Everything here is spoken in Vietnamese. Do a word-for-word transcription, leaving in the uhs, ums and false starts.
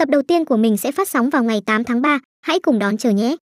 Tập đầu tiên của mình sẽ phát sóng vào ngày tám tháng ba, hãy cùng đón chờ nhé!